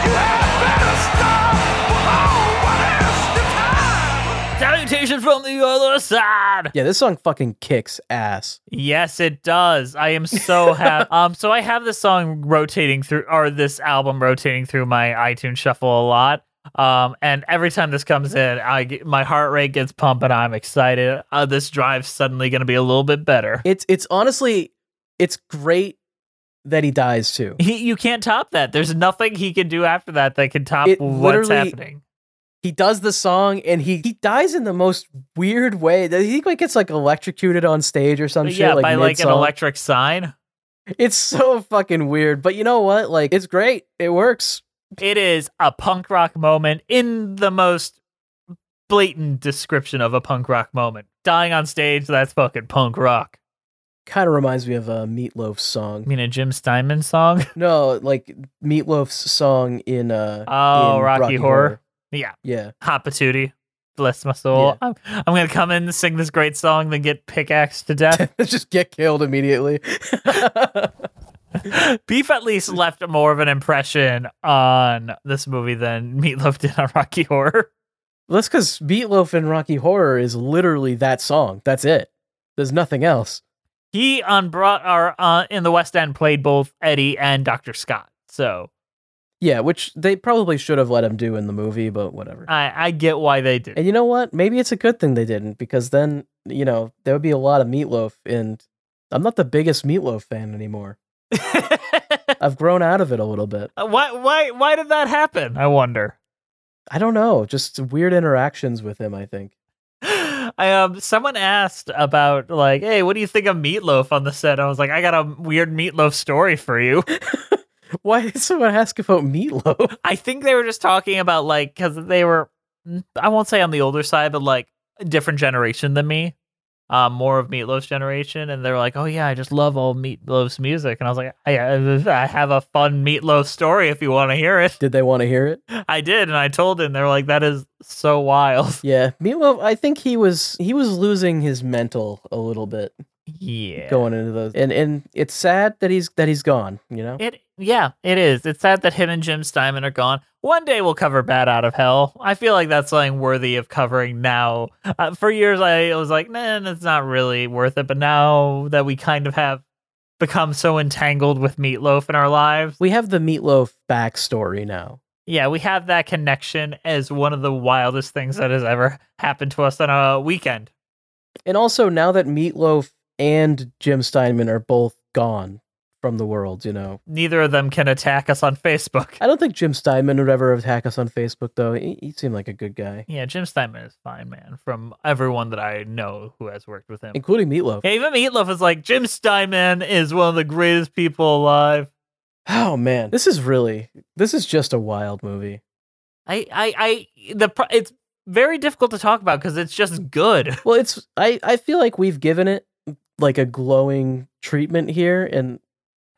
you had better stop. Oh, what is the time? Salutation from the other side. Yeah, this song fucking kicks ass. Yes, it does. I am so happy. So I have this song rotating through, or this album rotating through my iTunes shuffle a lot. And every time this comes in, my heart rate gets pumping. I'm excited. This drive's suddenly going to be a little bit better. It's honestly, it's great that he dies too. You can't top that. There's nothing he can do after that that can top what's happening. He does the song and he dies in the most weird way. He gets like electrocuted on stage or some shit. Yeah, by mid-song. Like an electric sign. It's so fucking weird. But you know what? Like, it's great. It works. It is a punk rock moment in the most blatant description of a punk rock moment. Dying on stage, that's fucking punk rock. Kind of reminds me of a Meatloaf song. You mean a Jim Steinman song? No, like Meatloaf's song in Rocky Horror. Yeah. Hot patootie. Bless my soul. Yeah. I'm going to come in and sing this great song, then get pickaxed to death. Just get killed immediately. Beef at least left more of an impression on this movie than Meatloaf did on Rocky Horror. Well, that's because Meatloaf in Rocky Horror is literally that song. That's it. There's nothing else. He in the West End played both Eddie and Dr. Scott. So yeah, which they probably should have let him do in the movie, but whatever. I get why they did. And you know what? Maybe it's a good thing they didn't, because then, you know, there would be a lot of Meatloaf, and I'm not the biggest Meatloaf fan anymore. I've grown out of it a little bit. Why did that happen? I wonder. I don't know. Just weird interactions with him, I think. Someone asked about, like, hey, what do you think of Meatloaf on the set? I was like, I got a weird Meatloaf story for you. Why did someone ask about Meatloaf? I think they were just talking about, like, because they were, I won't say on the older side, but like a different generation than me. More of Meatloaf's generation, and they're like, oh yeah, I just love all Meatloaf's music. And I was like, I have a fun Meatloaf story if you want to hear it. Did they want to hear it? I did, and I told them. They were like, that is so wild. Yeah, Meatloaf, I think he was losing his mental a little bit. Yeah, going into those, and it's sad that he's gone, you know? It is. It's sad that him and Jim Steinman are gone. One day we'll cover Bat Out of Hell. I feel like that's something worthy of covering now. For years I was like, nah, that's not really worth it, but now that we kind of have become so entangled with Meatloaf in our lives, we have the Meatloaf backstory now. Yeah, we have that connection as one of the wildest things that has ever happened to us on a weekend. And also, now that Meatloaf and Jim Steinman are both gone from the world, you know, neither of them can attack us on Facebook. I don't think Jim Steinman would ever attack us on Facebook, though. He seemed like a good guy. Yeah, Jim Steinman is fine, man, from everyone that I know who has worked with him. Including Meatloaf. Yeah, even Meatloaf is like, Jim Steinman is one of the greatest people alive. Oh, man. This is just a wild movie. It's very difficult to talk about because it's just good. Well, I feel like we've given it like a glowing treatment here, and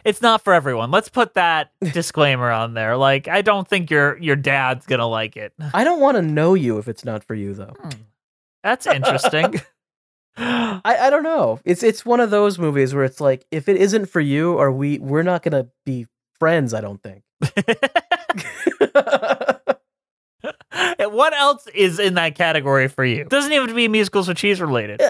it's not for everyone. Let's put that disclaimer on there. Like, I don't think your dad's gonna like it. I don't want to know you if it's not for you, though. That's interesting. I don't know. It's one of those movies where it's like, if it isn't for you, or we're not gonna be friends, I don't think. What else is in that category for you? Doesn't even have to be Musicals with Cheese related.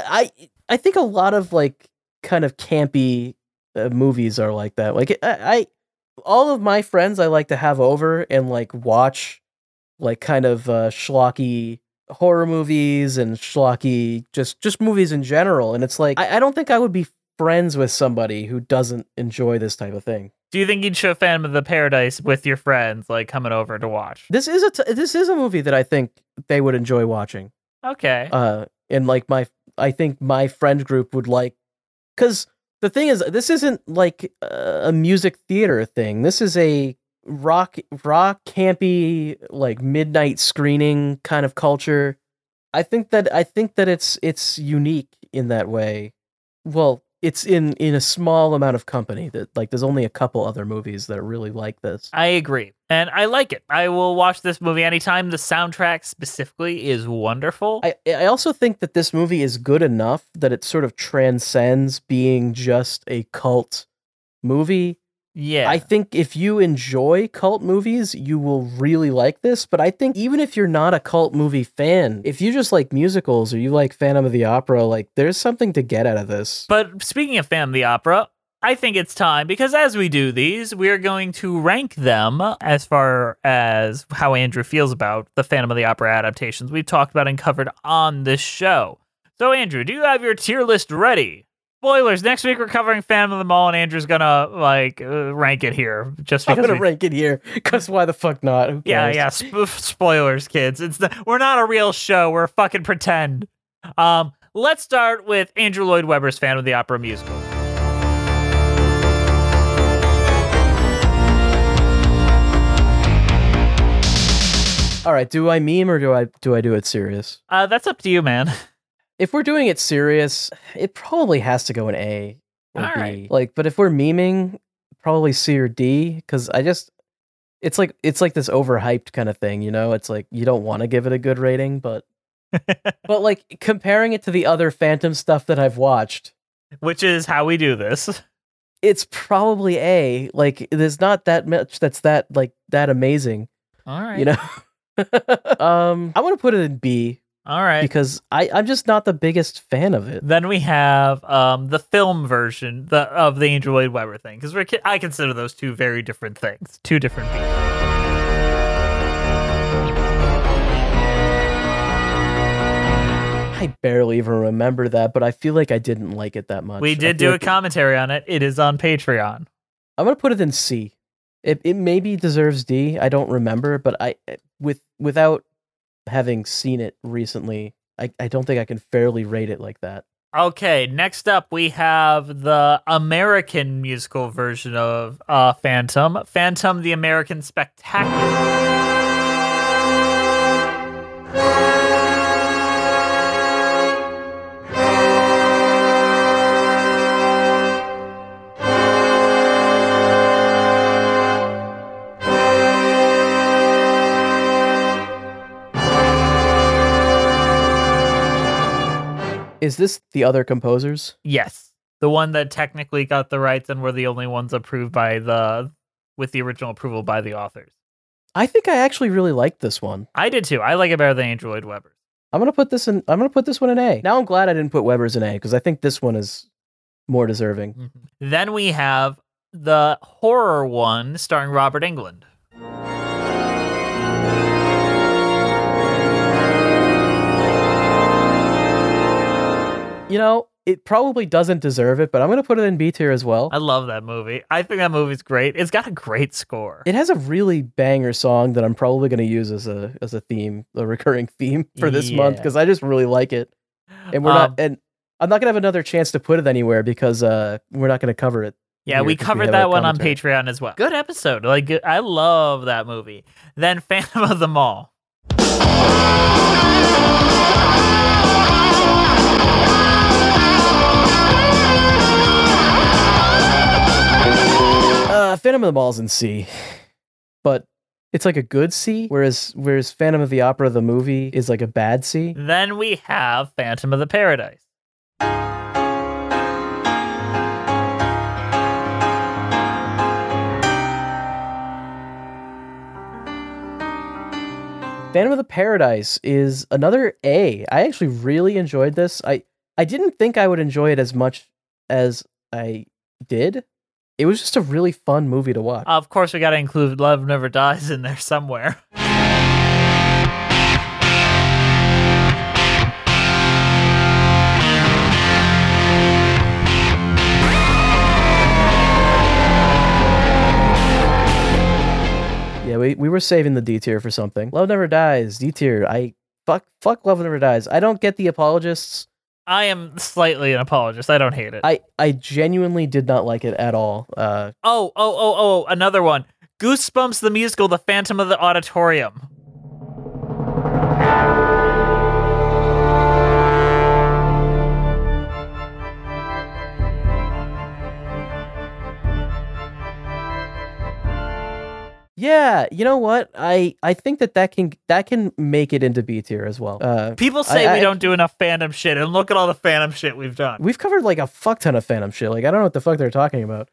I think a lot of like kind of campy movies are like that. Like I all of my friends I like to have over and like watch like kind of schlocky horror movies and schlocky just movies in general. And it's like, I don't think I would be friends with somebody who doesn't enjoy this type of thing. Do you think you'd show Phantom of the Paradise with your friends, like coming over to watch? This is a movie that I think they would enjoy watching. Okay. And like I think my friend group would like, because the thing is, this isn't like a music theater thing. This is a rock campy, like midnight screening kind of culture. I think that it's unique in that way. Well, it's in a small amount of company that, like, there's only a couple other movies that are really like this. I agree. And I like it. I will watch this movie anytime. The soundtrack specifically is wonderful. I also think that this movie is good enough that it sort of transcends being just a cult movie. Yeah. I think if you enjoy cult movies, you will really like this. But I think even if you're not a cult movie fan, if you just like musicals or you like Phantom of the Opera, like, there's something to get out of this. But speaking of Phantom of the Opera, I think it's time, because as we do these, we are going to rank them as far as how Andrew feels about the Phantom of the Opera adaptations we've talked about and covered on this show. So, Andrew, do you have your tier list ready? Spoilers, next week we're covering Phantom of the Mall, and Andrew's gonna, like, rank it here. Just because I'm gonna rank it here, because why the fuck not? Who cares? Yeah, spoilers, kids. We're not a real show, we're a fucking pretend. Let's start with Andrew Lloyd Webber's Phantom of the Opera musical. All right, do I meme or do I do it serious? That's up to you, man. If we're doing it serious, it probably has to go in A or all B. Right. Like, but if we're memeing, probably C or D, because it's like this overhyped kind of thing, you know? It's like you don't want to give it a good rating, but but like comparing it to the other Phantom stuff that I've watched, which is how we do this, it's probably A. Like, there's not that much that's that amazing. All right, you know. I want to put it in B. All right. Because I'm just not the biggest fan of it. Then we have the film version of the Andrew Lloyd Webber thing. Because I consider those two very different things. Two different people. I barely even remember that, but I feel like I didn't like it that much. We did do a commentary on it. It is on Patreon. I'm going to put it in C. It maybe deserves D. I don't remember, but without having seen it recently, I don't think I can fairly rate it like that. Okay, next up we have the American musical version of Phantom the American Spectacular. Is this the other composers? Yes. The one that technically got the rights and were the only ones approved with the original approval by the authors. I think I actually really liked this one. I did too. I like it better than Andrew Lloyd Webber. I'm going to put this one in A. Now I'm glad I didn't put Webber's in A, because I think this one is more deserving. Mm-hmm. Then we have the horror one starring Robert Englund. You know, it probably doesn't deserve it, but I'm going to put it in B tier as well. I love that movie. I think that movie's great. It's got a great score. It has a really banger song that I'm probably going to use as a theme, a recurring theme for this month, because I just really like it. And I'm not going to have another chance to put it anywhere, because we're not going to cover it. Yeah, we covered that one on Patreon as well. Good episode. Like, I love that movie. Then Phantom of the Mall. Phantom of the Mall's in C, but it's like a good C, whereas Phantom of the Opera, the movie, is like a bad C. Then we have Phantom of the Paradise. Phantom of the Paradise is another A. I actually really enjoyed this. I didn't think I would enjoy it as much as I did. It was just a really fun movie to watch. Of course, we got to include Love Never Dies in there somewhere. Yeah, we were saving the D tier for something. Love Never Dies, D tier. I fuck Love Never Dies. I don't get the apologists. I am slightly an apologist. I don't hate it. I genuinely did not like it at all. Another one. Goosebumps the musical, The Phantom of the Auditorium. Yeah, you know what? I think that can make it into B tier as well. People say we don't do enough Phantom shit, and look at all the Phantom shit we've done. We've covered like a fuck ton of Phantom shit. Like I don't know what the fuck they're talking about.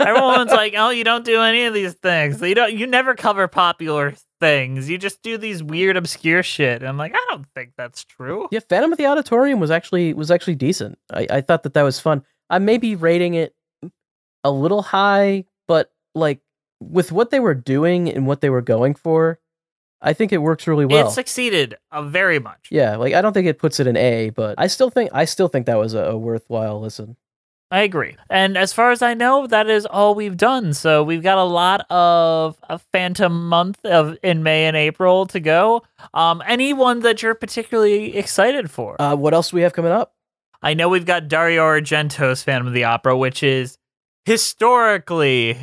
Everyone's like, "Oh, you don't do any of these things. You never cover popular things. You just do these weird, obscure shit." And I'm like, I don't think that's true. Yeah, Phantom of the Auditorium was actually decent. I thought that was fun. I may be rating it a little high, but like, with what they were doing and what they were going for, I think it works really well. It succeeded very much. Yeah, like I don't think it puts it in A, but I still think that was a worthwhile listen. I agree. And as far as I know, that is all we've done. So we've got a lot of a Phantom month in May and April to go. Anyone that you're particularly excited for? What else do we have coming up? I know we've got Dario Argento's Phantom of the Opera, which is historically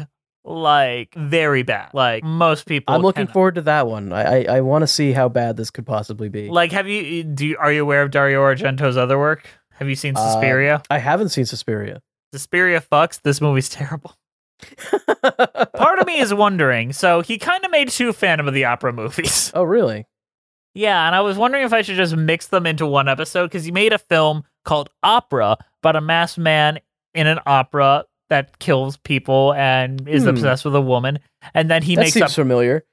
like very bad. Like most people, I'm looking forward to that one. I want to see how bad this could possibly be. Like, are you aware of Dario Argento's other work? Have you seen Suspiria? I haven't seen Suspiria. Suspiria fucks. This movie's terrible. Part of me is wondering. So he kind of made two Phantom of the Opera movies. Oh, really? Yeah, and I was wondering if I should just mix them into one episode because he made a film called Opera about a masked man in an opera that kills people and is obsessed with a woman, and then he makes familiar.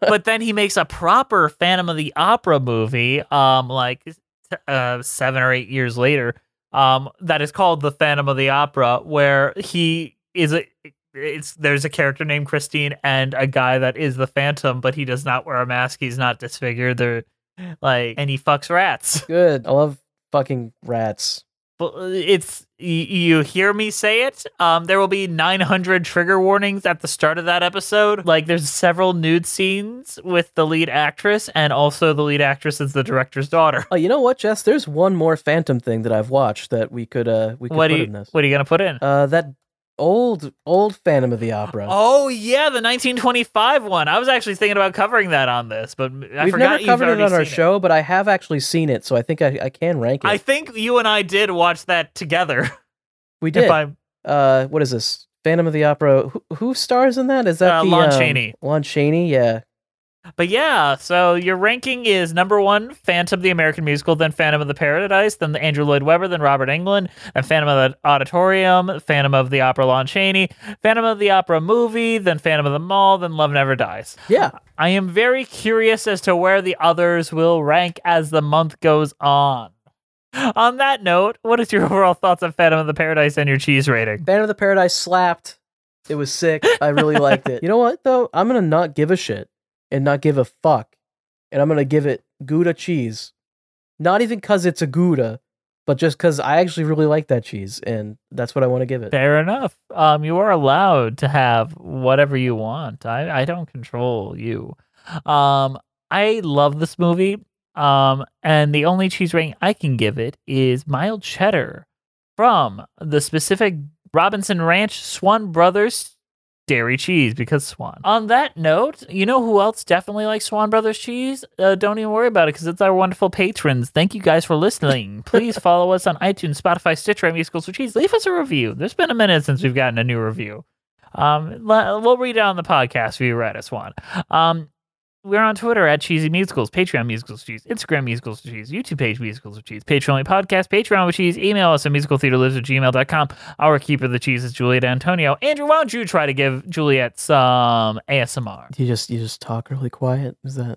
But then he makes a proper Phantom of the Opera movie, 7 or 8 years later, that is called The Phantom of the Opera, where there's a character named Christine and a guy that is the Phantom, but he does not wear a mask. He's not disfigured. They're like, and he fucks rats. Good, I love fucking rats. It's you hear me say it. There will be 900 trigger warnings at the start of that episode. Like, there's several nude scenes with the lead actress, and also the lead actress is the director's daughter. Oh, you know what, Jess? There's one more Phantom thing that I've watched that we could put in this. What are you gonna put in? That old Phantom of the Opera. Oh yeah, the 1925 one. I was actually thinking about covering that on this, but I forgot. We've never covered it on our show, but I have actually seen it, so I think I can rank it. I think you and I did watch that together. We did. What is this? Phantom of the Opera. Who stars in that? Is that Lon Chaney? Lon Chaney, yeah. But yeah, so your ranking is number one, Phantom the American Musical, then Phantom of the Paradise, then the Andrew Lloyd Webber, then Robert Englund, and Phantom of the Auditorium, Phantom of the Opera Lon Chaney, Phantom of the Opera movie, then Phantom of the Mall, then Love Never Dies. Yeah. I am very curious as to where the others will rank as the month goes on. On that note, what is your overall thoughts on Phantom of the Paradise and your cheese rating? Phantom of the Paradise slapped. It was sick. I really liked it. You know what, though? I'm going to not give a shit. And not give a fuck. And I'm going to give it Gouda cheese. Not even because it's a Gouda, but just because I actually really like that cheese. And that's what I want to give it. Fair enough. You are allowed to have whatever you want. I don't control you. I love this movie. And the only cheese rating I can give it is mild cheddar from the specific Robinson Ranch Swan Brothers dairy cheese, because Swan. On that note, you know who else definitely likes Swan Brothers cheese? Don't even worry about it, because it's our wonderful patrons. Thank you guys for listening. Please follow us on iTunes, Spotify, Stitcher, and Musicals with Cheese. Leave us a review. There's been a minute since we've gotten a new review. We'll read it on the podcast if you write us one. We're on Twitter at Cheesy Musicals, Patreon Musicals with Cheese, Instagram Musicals with Cheese, YouTube page Musicals with Cheese, Patreon Podcast, Patreon with Cheese, email us at musicaltheaterlives@gmail.com. Our keeper of the cheese is Juliet Antonio. Andrew, why don't you try to give Juliet some ASMR? You just talk really quiet? Is this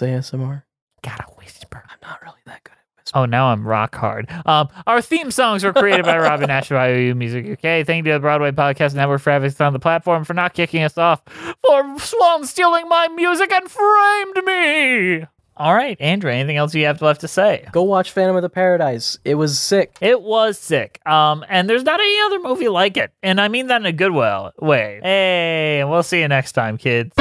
ASMR? Gotta whisper. I'm not really that good at whispering. Oh, now I'm rock hard. Our theme songs were created by Robin Nash of IOU Music UK. Thank you to the Broadway Podcast Network for having us on the platform, for not kicking us off, for Swan stealing my music and framed me. All right, Andrew, anything else you have left to say? Go watch Phantom of the Paradise. It was sick. It was sick. And there's not any other movie like it. And I mean that in a good way. Hey, we'll see you next time, kids.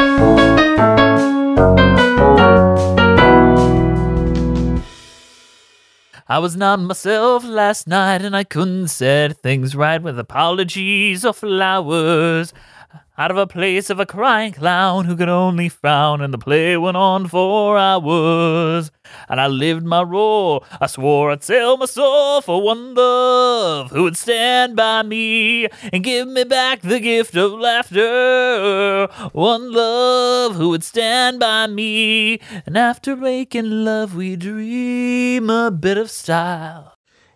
I was not myself last night and I couldn't set things right with apologies or flowers. out of a place of a crying clown who could only frown, and the play went on 4 hours, and I lived my role. I swore I'd sell my soul for one love who would stand by me and give me back the gift of laughter. One love who would stand by me, and after making love we dream a bit of style.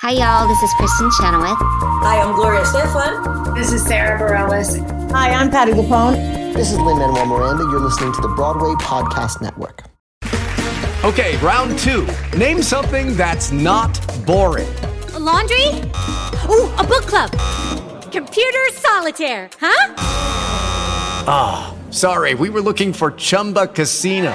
Hi, y'all. This is Kristen Chenoweth. Hi, I'm Gloria Estefan. This is Sarah Bareilles. Hi, I'm Patti LuPone. This is Lin-Manuel Miranda. You're listening to the Broadway Podcast Network. Okay, round two. Name something that's not boring. A laundry? Ooh, a book club. Computer solitaire, huh? Ah, oh, sorry. We were looking for Chumba Casino.